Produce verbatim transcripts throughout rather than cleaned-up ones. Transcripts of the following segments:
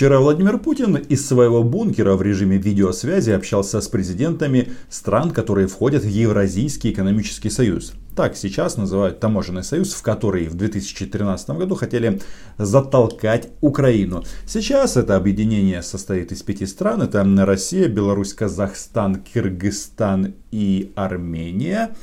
Вчера Владимир Путин из своего бункера в режиме видеосвязи общался с президентами стран, которые входят в Евразийский экономический союз. Так сейчас называют таможенный союз, в который в две тысячи тринадцатом году хотели затолкать Украину. Сейчас это объединение состоит из пяти стран. Это Россия, Беларусь, Казахстан, Кыргызстан и Армения.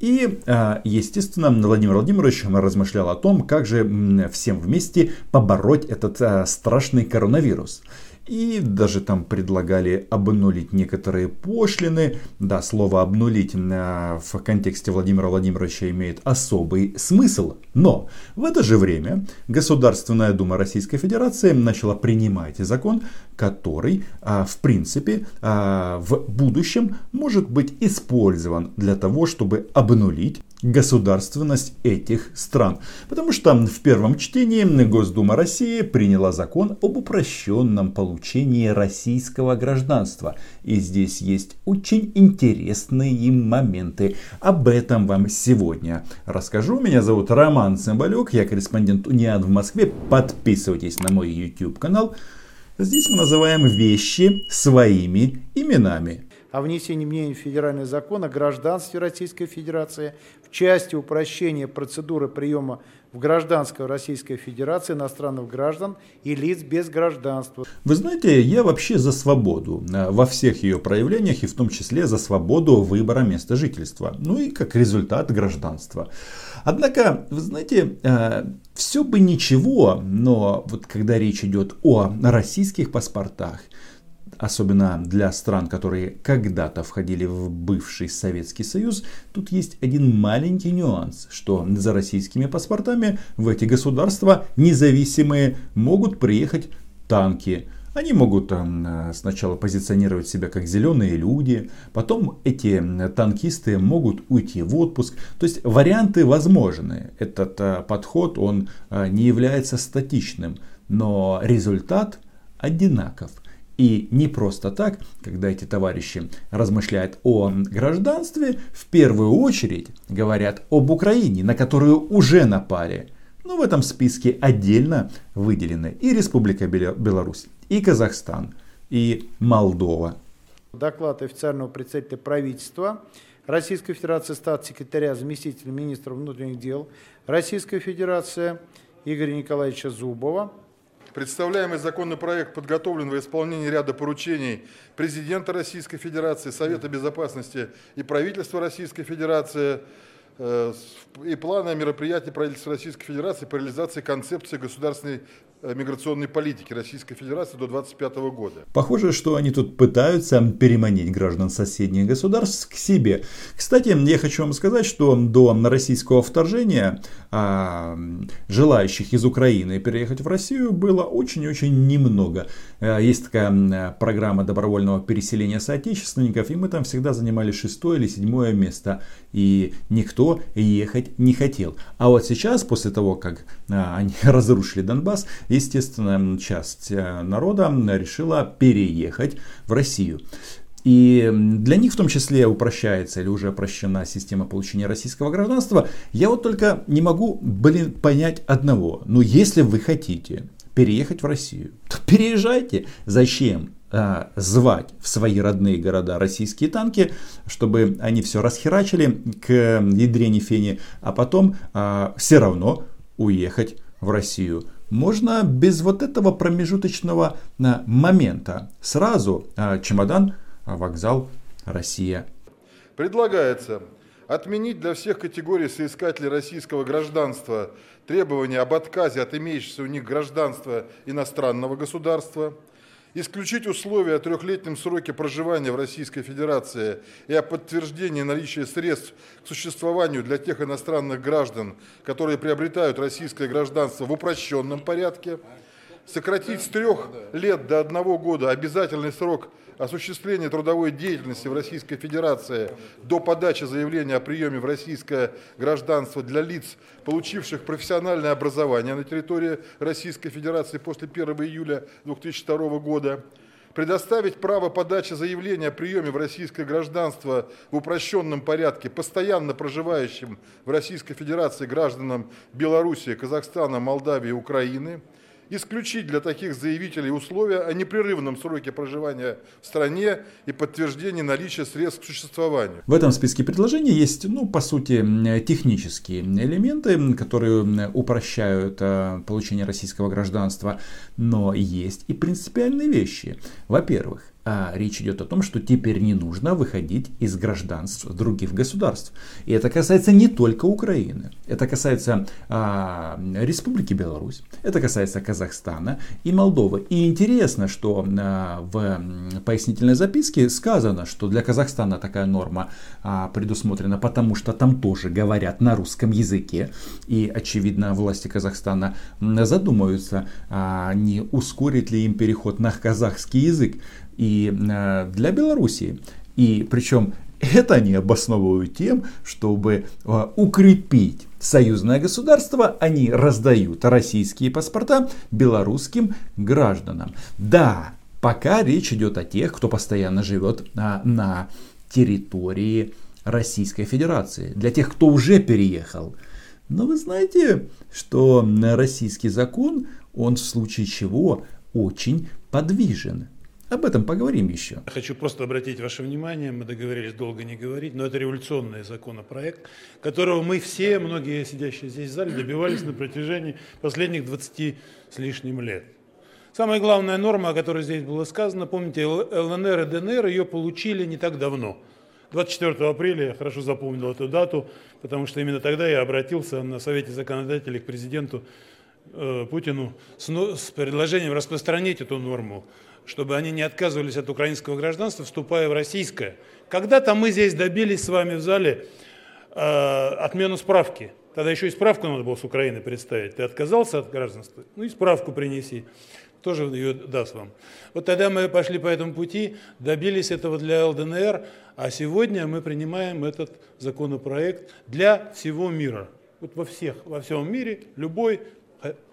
И, естественно, Владимир Владимирович размышлял о том, как же всем вместе побороть этот страшный коронавирус. И даже там предлагали обнулить некоторые пошлины. Да, слово «обнулить» в контексте Владимира Владимировича имеет особый смысл. Но в это же время Государственная Дума Российской Федерации начала принимать закон, который, в принципе, в будущем может быть использован для того, чтобы обнулить государственность этих стран. Потому что в первом чтении Госдума России приняла закон об упрощенном получении российского гражданства. И здесь есть очень интересные моменты. Об этом вам сегодня расскажу. Меня зовут Роман Цымбалек, я корреспондент Униан в Москве. Подписывайтесь на мой YouTube канал. Здесь мы называем вещи своими именами. О внесении изменений в федеральный закон о гражданстве Российской Федерации в части упрощения процедуры приема в гражданство Российской Федерации иностранных граждан и лиц без гражданства. Вы знаете, я вообще за свободу во всех ее проявлениях, и в том числе за свободу выбора места жительства, ну и как результат гражданства. Однако, вы знаете, все бы ничего, но вот когда речь идет о российских паспортах, особенно для стран, которые когда-то входили в бывший Советский Союз, тут есть один маленький нюанс, что за российскими паспортами в эти государства независимые могут приехать танки. Они могут сначала позиционировать себя как зеленые люди, потом эти танкисты могут уйти в отпуск. То есть варианты возможны. Этот подход, он не является статичным, но результат одинаков. И не просто так, когда эти товарищи размышляют о гражданстве, в первую очередь говорят об Украине, на которую уже напали. Но в этом списке отдельно выделены и Республика Беларусь, и Казахстан, и Молдова. Доклад официального представителя правительства Российской Федерации, статс-секретаря, заместителя министра внутренних дел Российской Федерации Игоря Николаевича Зубова. Представляемый законопроект подготовлен во исполнении ряда поручений президента Российской Федерации, Совета Безопасности и правительства Российской Федерации и плана мероприятий правительства Российской Федерации по реализации концепции государственной миграционной политики Российской Федерации до две тысячи двадцать пятого года. Похоже, что они тут пытаются переманить граждан соседних государств к себе. Кстати, я хочу вам сказать, что до российского вторжения а, желающих из Украины переехать в Россию было очень-очень немного. Есть такая программа добровольного переселения соотечественников, и мы там всегда занимали шестое или седьмое место, и никто ехать не хотел. А вот сейчас, после того, как а, они разрушили Донбасс, естественно, часть народа решила переехать в Россию. И для них в том числе упрощается или уже упрощена система получения российского гражданства. Я вот только не могу, блин, понять одного. Ну, если вы хотите переехать в Россию, то переезжайте. Зачем а, звать в свои родные города российские танки, чтобы они все расхерачили к ядрене фени, а потом а, все равно уехать в Россию? Можно без вот этого промежуточного момента. Сразу чемодан, вокзал, Россия. Предлагается отменить для всех категорий соискателей российского гражданства требования об отказе от имеющегося у них гражданства иностранного государства, исключить условия о трехлетнем сроке проживания в Российской Федерации и о подтверждении наличия средств к существованию для тех иностранных граждан, которые приобретают российское гражданство в упрощенном порядке, сократить с трех лет до одного года обязательный срок осуществления трудовой деятельности в Российской Федерации до подачи заявления о приеме в российское гражданство для лиц, получивших профессиональное образование на территории Российской Федерации после первого июля две тысячи второго года, предоставить право подачи заявления о приеме в российское гражданство в упрощенном порядке постоянно проживающим в Российской Федерации гражданам Белоруссии, Казахстана, Молдавии, Украины, исключить для таких заявителей условия о непрерывном сроке проживания в стране и подтверждении наличия средств к существованию. В этом списке предложений есть, ну, по сути, технические элементы, которые упрощают получение российского гражданства, но есть и принципиальные вещи. Во-первых, речь идет о том, что теперь не нужно выходить из гражданств других государств. И это касается не только Украины. Это касается а, Республики Беларусь, это касается Казахстана и Молдовы. И интересно, что а, в пояснительной записке сказано, что для Казахстана такая норма а, предусмотрена, потому что там тоже говорят на русском языке. И, очевидно, власти Казахстана задумаются, а, не ускорит ли им переход на казахский язык. И для Белоруссии. И причем это они обосновывают тем, чтобы укрепить союзное государство, они раздают российские паспорта белорусским гражданам. Да, пока речь идет о тех, кто постоянно живет на территории Российской Федерации. Для тех, кто уже переехал. Но вы знаете, что российский закон, он в случае чего очень подвижен. Об этом поговорим еще. Хочу просто обратить ваше внимание, мы договорились долго не говорить, но это революционный законопроект, которого мы все, многие сидящие здесь в зале, добивались на протяжении последних двадцати с лишним лет. Самая главная норма, о которой здесь было сказано, помните, ЛНР и ДНР ее получили не так давно. двадцать четвёртого апреля, я хорошо запомнил эту дату, потому что именно тогда я обратился на Совете законодателей к президенту Путину с предложением распространить эту норму, чтобы они не отказывались от украинского гражданства, вступая в российское. Когда-то мы здесь добились с вами в зале э, отмену справки. Тогда еще и справку надо было с Украины представить. Ты отказался от гражданства? Ну и справку принеси. Тоже ее даст вам. Вот тогда мы пошли по этому пути, добились этого для ЛДНР, а сегодня мы принимаем этот законопроект для всего мира. Вот во всех, во всем мире любой,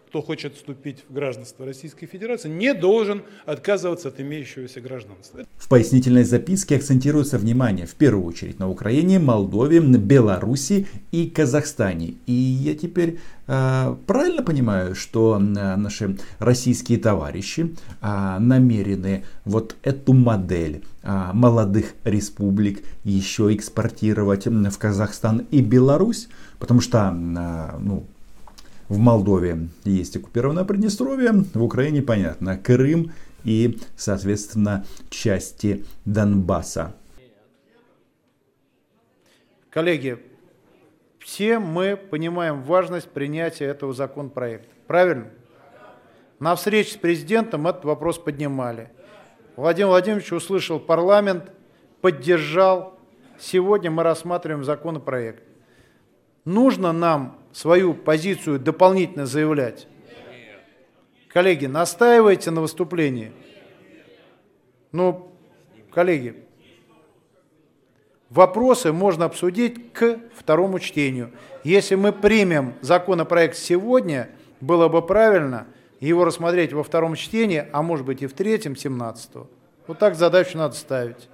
кто хочет вступить в гражданство Российской Федерации, не должен отказываться от имеющегося гражданства. В пояснительной записке акцентируется внимание в первую очередь на Украине, Молдове, Беларуси и Казахстане. И я теперь э, правильно понимаю, что э, наши российские товарищи э, намерены вот эту модель э, молодых республик еще экспортировать в Казахстан и Беларусь, потому что э, ну, в Молдове есть оккупированное Приднестровье, в Украине, понятно, Крым и, соответственно, части Донбасса. Коллеги, все мы понимаем важность принятия этого законопроекта. Правильно? На встрече с президентом этот вопрос поднимали. Владимир Владимирович услышал парламент, поддержал. Сегодня мы рассматриваем законопроект. Нужно нам свою позицию дополнительно заявлять? Нет. Коллеги, настаивайте на выступлении. Ну, коллеги, вопросы можно обсудить к второму чтению. Если мы примем законопроект сегодня, было бы правильно его рассмотреть во втором чтении, а может быть и в третьем, семнадцатого. Вот так задачу надо ставить.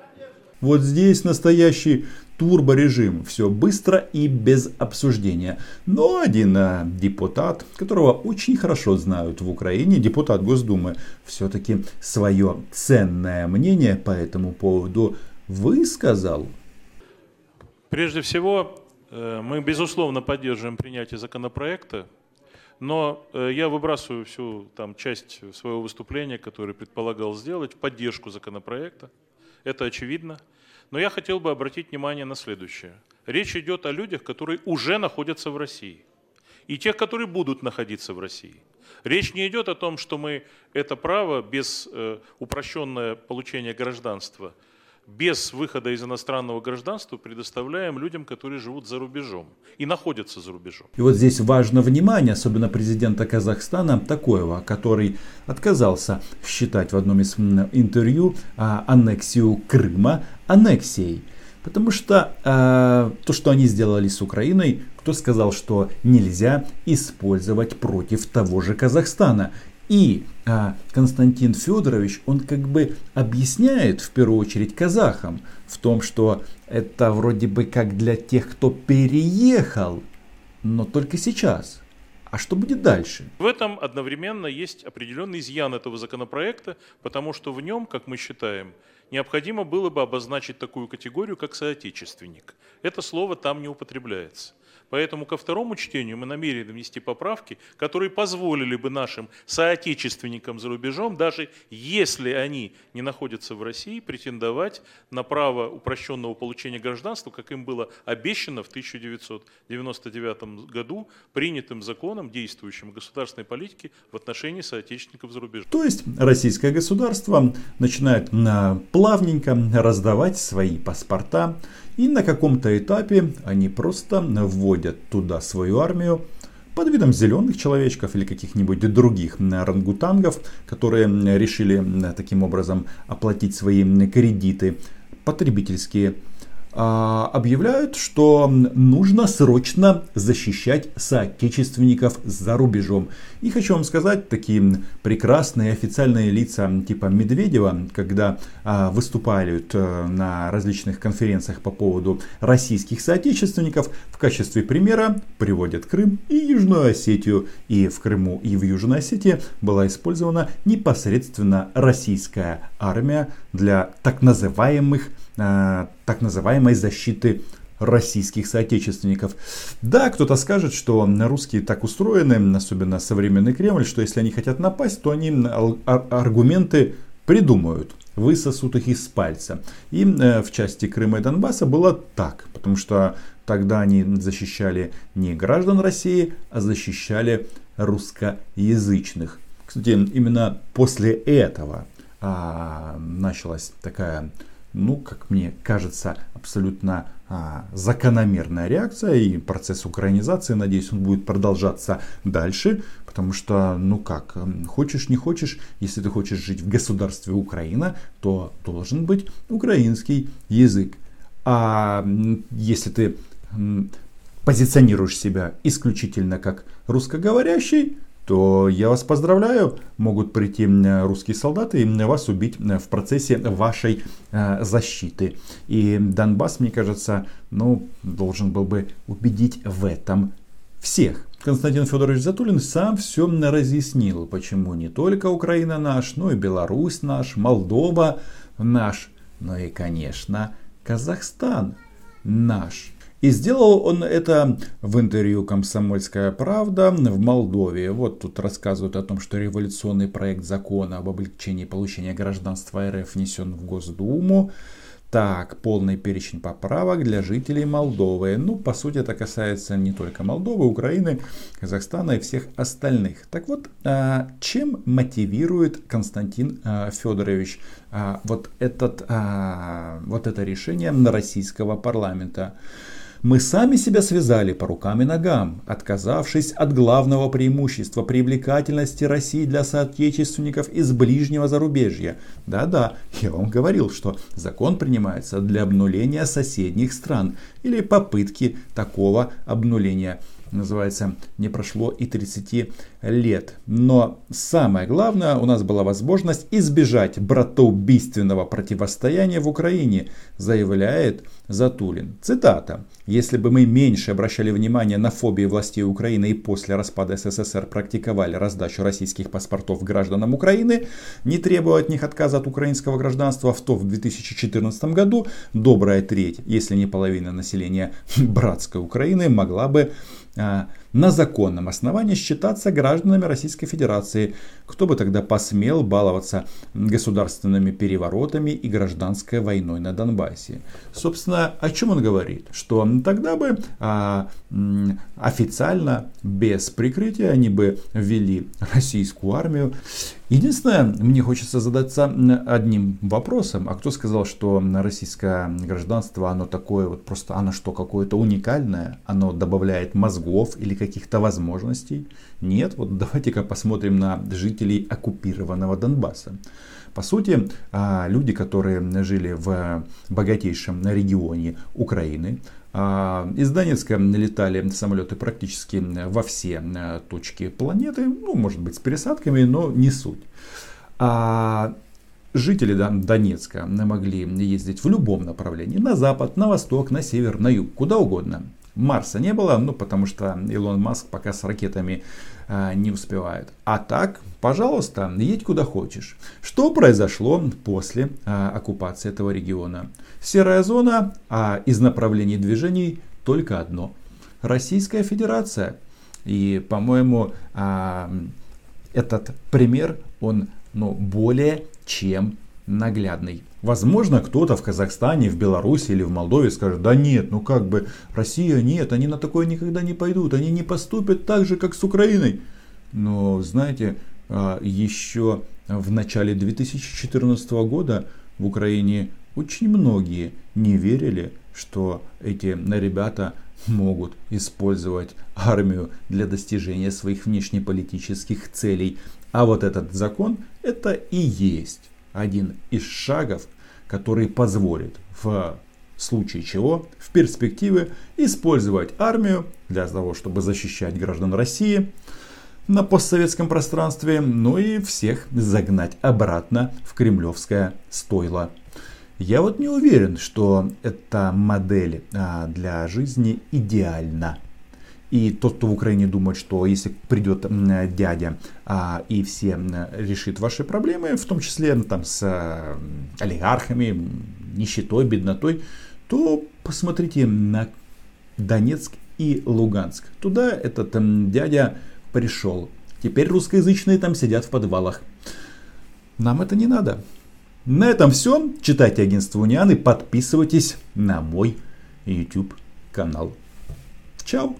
Вот здесь настоящий турборежим. Все быстро и без обсуждения. Но один а, депутат, которого очень хорошо знают в Украине, депутат Госдумы, все-таки свое ценное мнение по этому поводу высказал. Прежде всего, мы, безусловно, поддерживаем принятие законопроекта. Но я выбрасываю всю там, часть своего выступления, которое предполагал сделать, в поддержку законопроекта. Это очевидно. Но я хотел бы обратить внимание на следующее. Речь идет о людях, которые уже находятся в России. И тех, которые будут находиться в России. Речь не идет о том, что мы это право без э, упрощенное получение гражданства, без выхода из иностранного гражданства предоставляем людям, которые живут за рубежом и находятся за рубежом. И вот здесь важно внимание, особенно президента Казахстана Такоева, который отказался считать в одном из интервью а, аннексию Крыма аннексией. Потому что а, то, что они сделали с Украиной, кто сказал, что нельзя использовать против того же Казахстана. И а, Константин Федорович, он как бы объясняет в первую очередь казахам в том, что это вроде бы как для тех, кто переехал, но только сейчас. А что будет дальше? В этом одновременно есть определенный изъян этого законопроекта, потому что в нем, как мы считаем, необходимо было бы обозначить такую категорию, как соотечественник. Это слово там не употребляется. Поэтому ко второму чтению мы намерены внести поправки, которые позволили бы нашим соотечественникам за рубежом, даже если они не находятся в России, претендовать на право упрощенного получения гражданства, как им было обещано в тысяча девятьсот девяносто девятом году принятым законом, действующим о государственной политике в отношении соотечественников за рубежом. То есть российское государство начинает плавненько раздавать свои паспорта, и на каком-то этапе они просто вводят туда свою армию под видом зеленых человечков или каких-нибудь других орангутангов, которые решили таким образом оплатить свои кредиты потребительские. Объявляют, что нужно срочно защищать соотечественников за рубежом. И хочу вам сказать, такие прекрасные официальные лица типа Медведева, когда а, выступают а, на различных конференциях по поводу российских соотечественников, в качестве примера приводят Крым и Южную Осетию. И в Крыму, и в Южной Осетии была использована непосредственно российская армия для так называемых так называемой защиты российских соотечественников. Да, кто-то скажет, что русские так устроены, особенно современный Кремль, что если они хотят напасть, то они аргументы придумают, высосут их из пальца. И в части Крыма и Донбасса было так, потому что тогда они защищали не граждан России, а защищали русскоязычных. Кстати, именно после этого а, началась такая... Ну, как мне кажется, абсолютно а, закономерная реакция, и процесс украинизации, надеюсь, он будет продолжаться дальше, потому что, ну как, хочешь не хочешь, если ты хочешь жить в государстве Украина, то должен быть украинский язык. А если ты позиционируешь себя исключительно как русскоговорящий, то я вас поздравляю, могут прийти русские солдаты и вас убить в процессе вашей защиты. И Донбасс, мне кажется, ну, должен был бы убедить в этом всех. Константин Федорович Затулин сам все разъяснил, почему не только Украина наш, но и Беларусь наш, Молдова наш, но и, конечно, Казахстан наш. И сделал он это в интервью «Комсомольская правда» в Молдове. Вот тут рассказывают о том, что революционный проект закона об облегчении получения гражданства эр эф внесен в Госдуму. Так, полный перечень поправок для жителей Молдовы. Ну, по сути, это касается не только Молдовы, Украины, Казахстана и всех остальных. Так вот, чем мотивирует Константин Федорович вот, этот, вот это решение российского парламента? Мы сами себя связали по рукам и ногам, отказавшись от главного преимущества привлекательности России для соотечественников из ближнего зарубежья. Да-да, я вам говорил, что закон принимается для обнуления соседних стран или попытки такого обнуления. Называется, не прошло и тридцати лет. Но самое главное, у нас была возможность избежать братоубийственного противостояния в Украине, заявляет Затулин. Цитата. Если бы мы меньше обращали внимание на фобии властей Украины и после распада эс эс эс эр практиковали раздачу российских паспортов гражданам Украины, не требуя от них отказа от украинского гражданства, то в две тысячи четырнадцатом году добрая треть, если не половина населения братской Украины, могла бы на законном основании считаться гражданами Российской Федерации. Кто бы тогда посмел баловаться государственными переворотами и гражданской войной на Донбассе? Собственно, о чем он говорит? Что тогда бы а, официально, без прикрытия, они бы ввели российскую армию. Единственное, мне хочется задаться одним вопросом. А кто сказал, что российское гражданство, оно такое вот просто, оно что, какое-то уникальное? Оно добавляет мозгов или каких-то возможностей? Нет, вот давайте-ка посмотрим на жителей оккупированного Донбасса. По сути, люди, которые жили в богатейшем регионе Украины, из Донецка летали самолеты практически во все точки планеты, ну, может быть, с пересадками, но не суть. А жители Донецка могли ездить в любом направлении, на запад, на восток, на север, на юг, куда угодно. Марса не было, ну потому что Илон Маск пока с ракетами э, не успевает. А так, пожалуйста, едь куда хочешь. Что произошло после э, оккупации этого региона? Серая зона, а из направлений движений только одно. Российская Федерация. И, по-моему, э, этот пример, он ну, более чем наглядный. Возможно, кто-то в Казахстане, в Беларуси или в Молдове скажет, да нет, ну как бы, Россия, нет, они на такое никогда не пойдут, они не поступят так же, как с Украиной. Но, знаете, еще в начале две тысячи четырнадцатого года в Украине очень многие не верили, что эти ребята могут использовать армию для достижения своих внешнеполитических целей. А вот этот закон, это и есть один из шагов, который позволит в случае чего, в перспективе, использовать армию для того, чтобы защищать граждан России на постсоветском пространстве, ну и всех загнать обратно в кремлевское стойло. Я вот не уверен, что эта модель для жизни идеальна. И тот, кто в Украине думает, что если придет дядя а, и все решит ваши проблемы, в том числе там, с а, олигархами, нищетой, беднотой, то посмотрите на Донецк и Луганск. Туда этот там, дядя пришел. Теперь русскоязычные там сидят в подвалах. Нам это не надо. На этом все. Читайте агентство Униан и подписывайтесь на мой YouTube канал. Чао!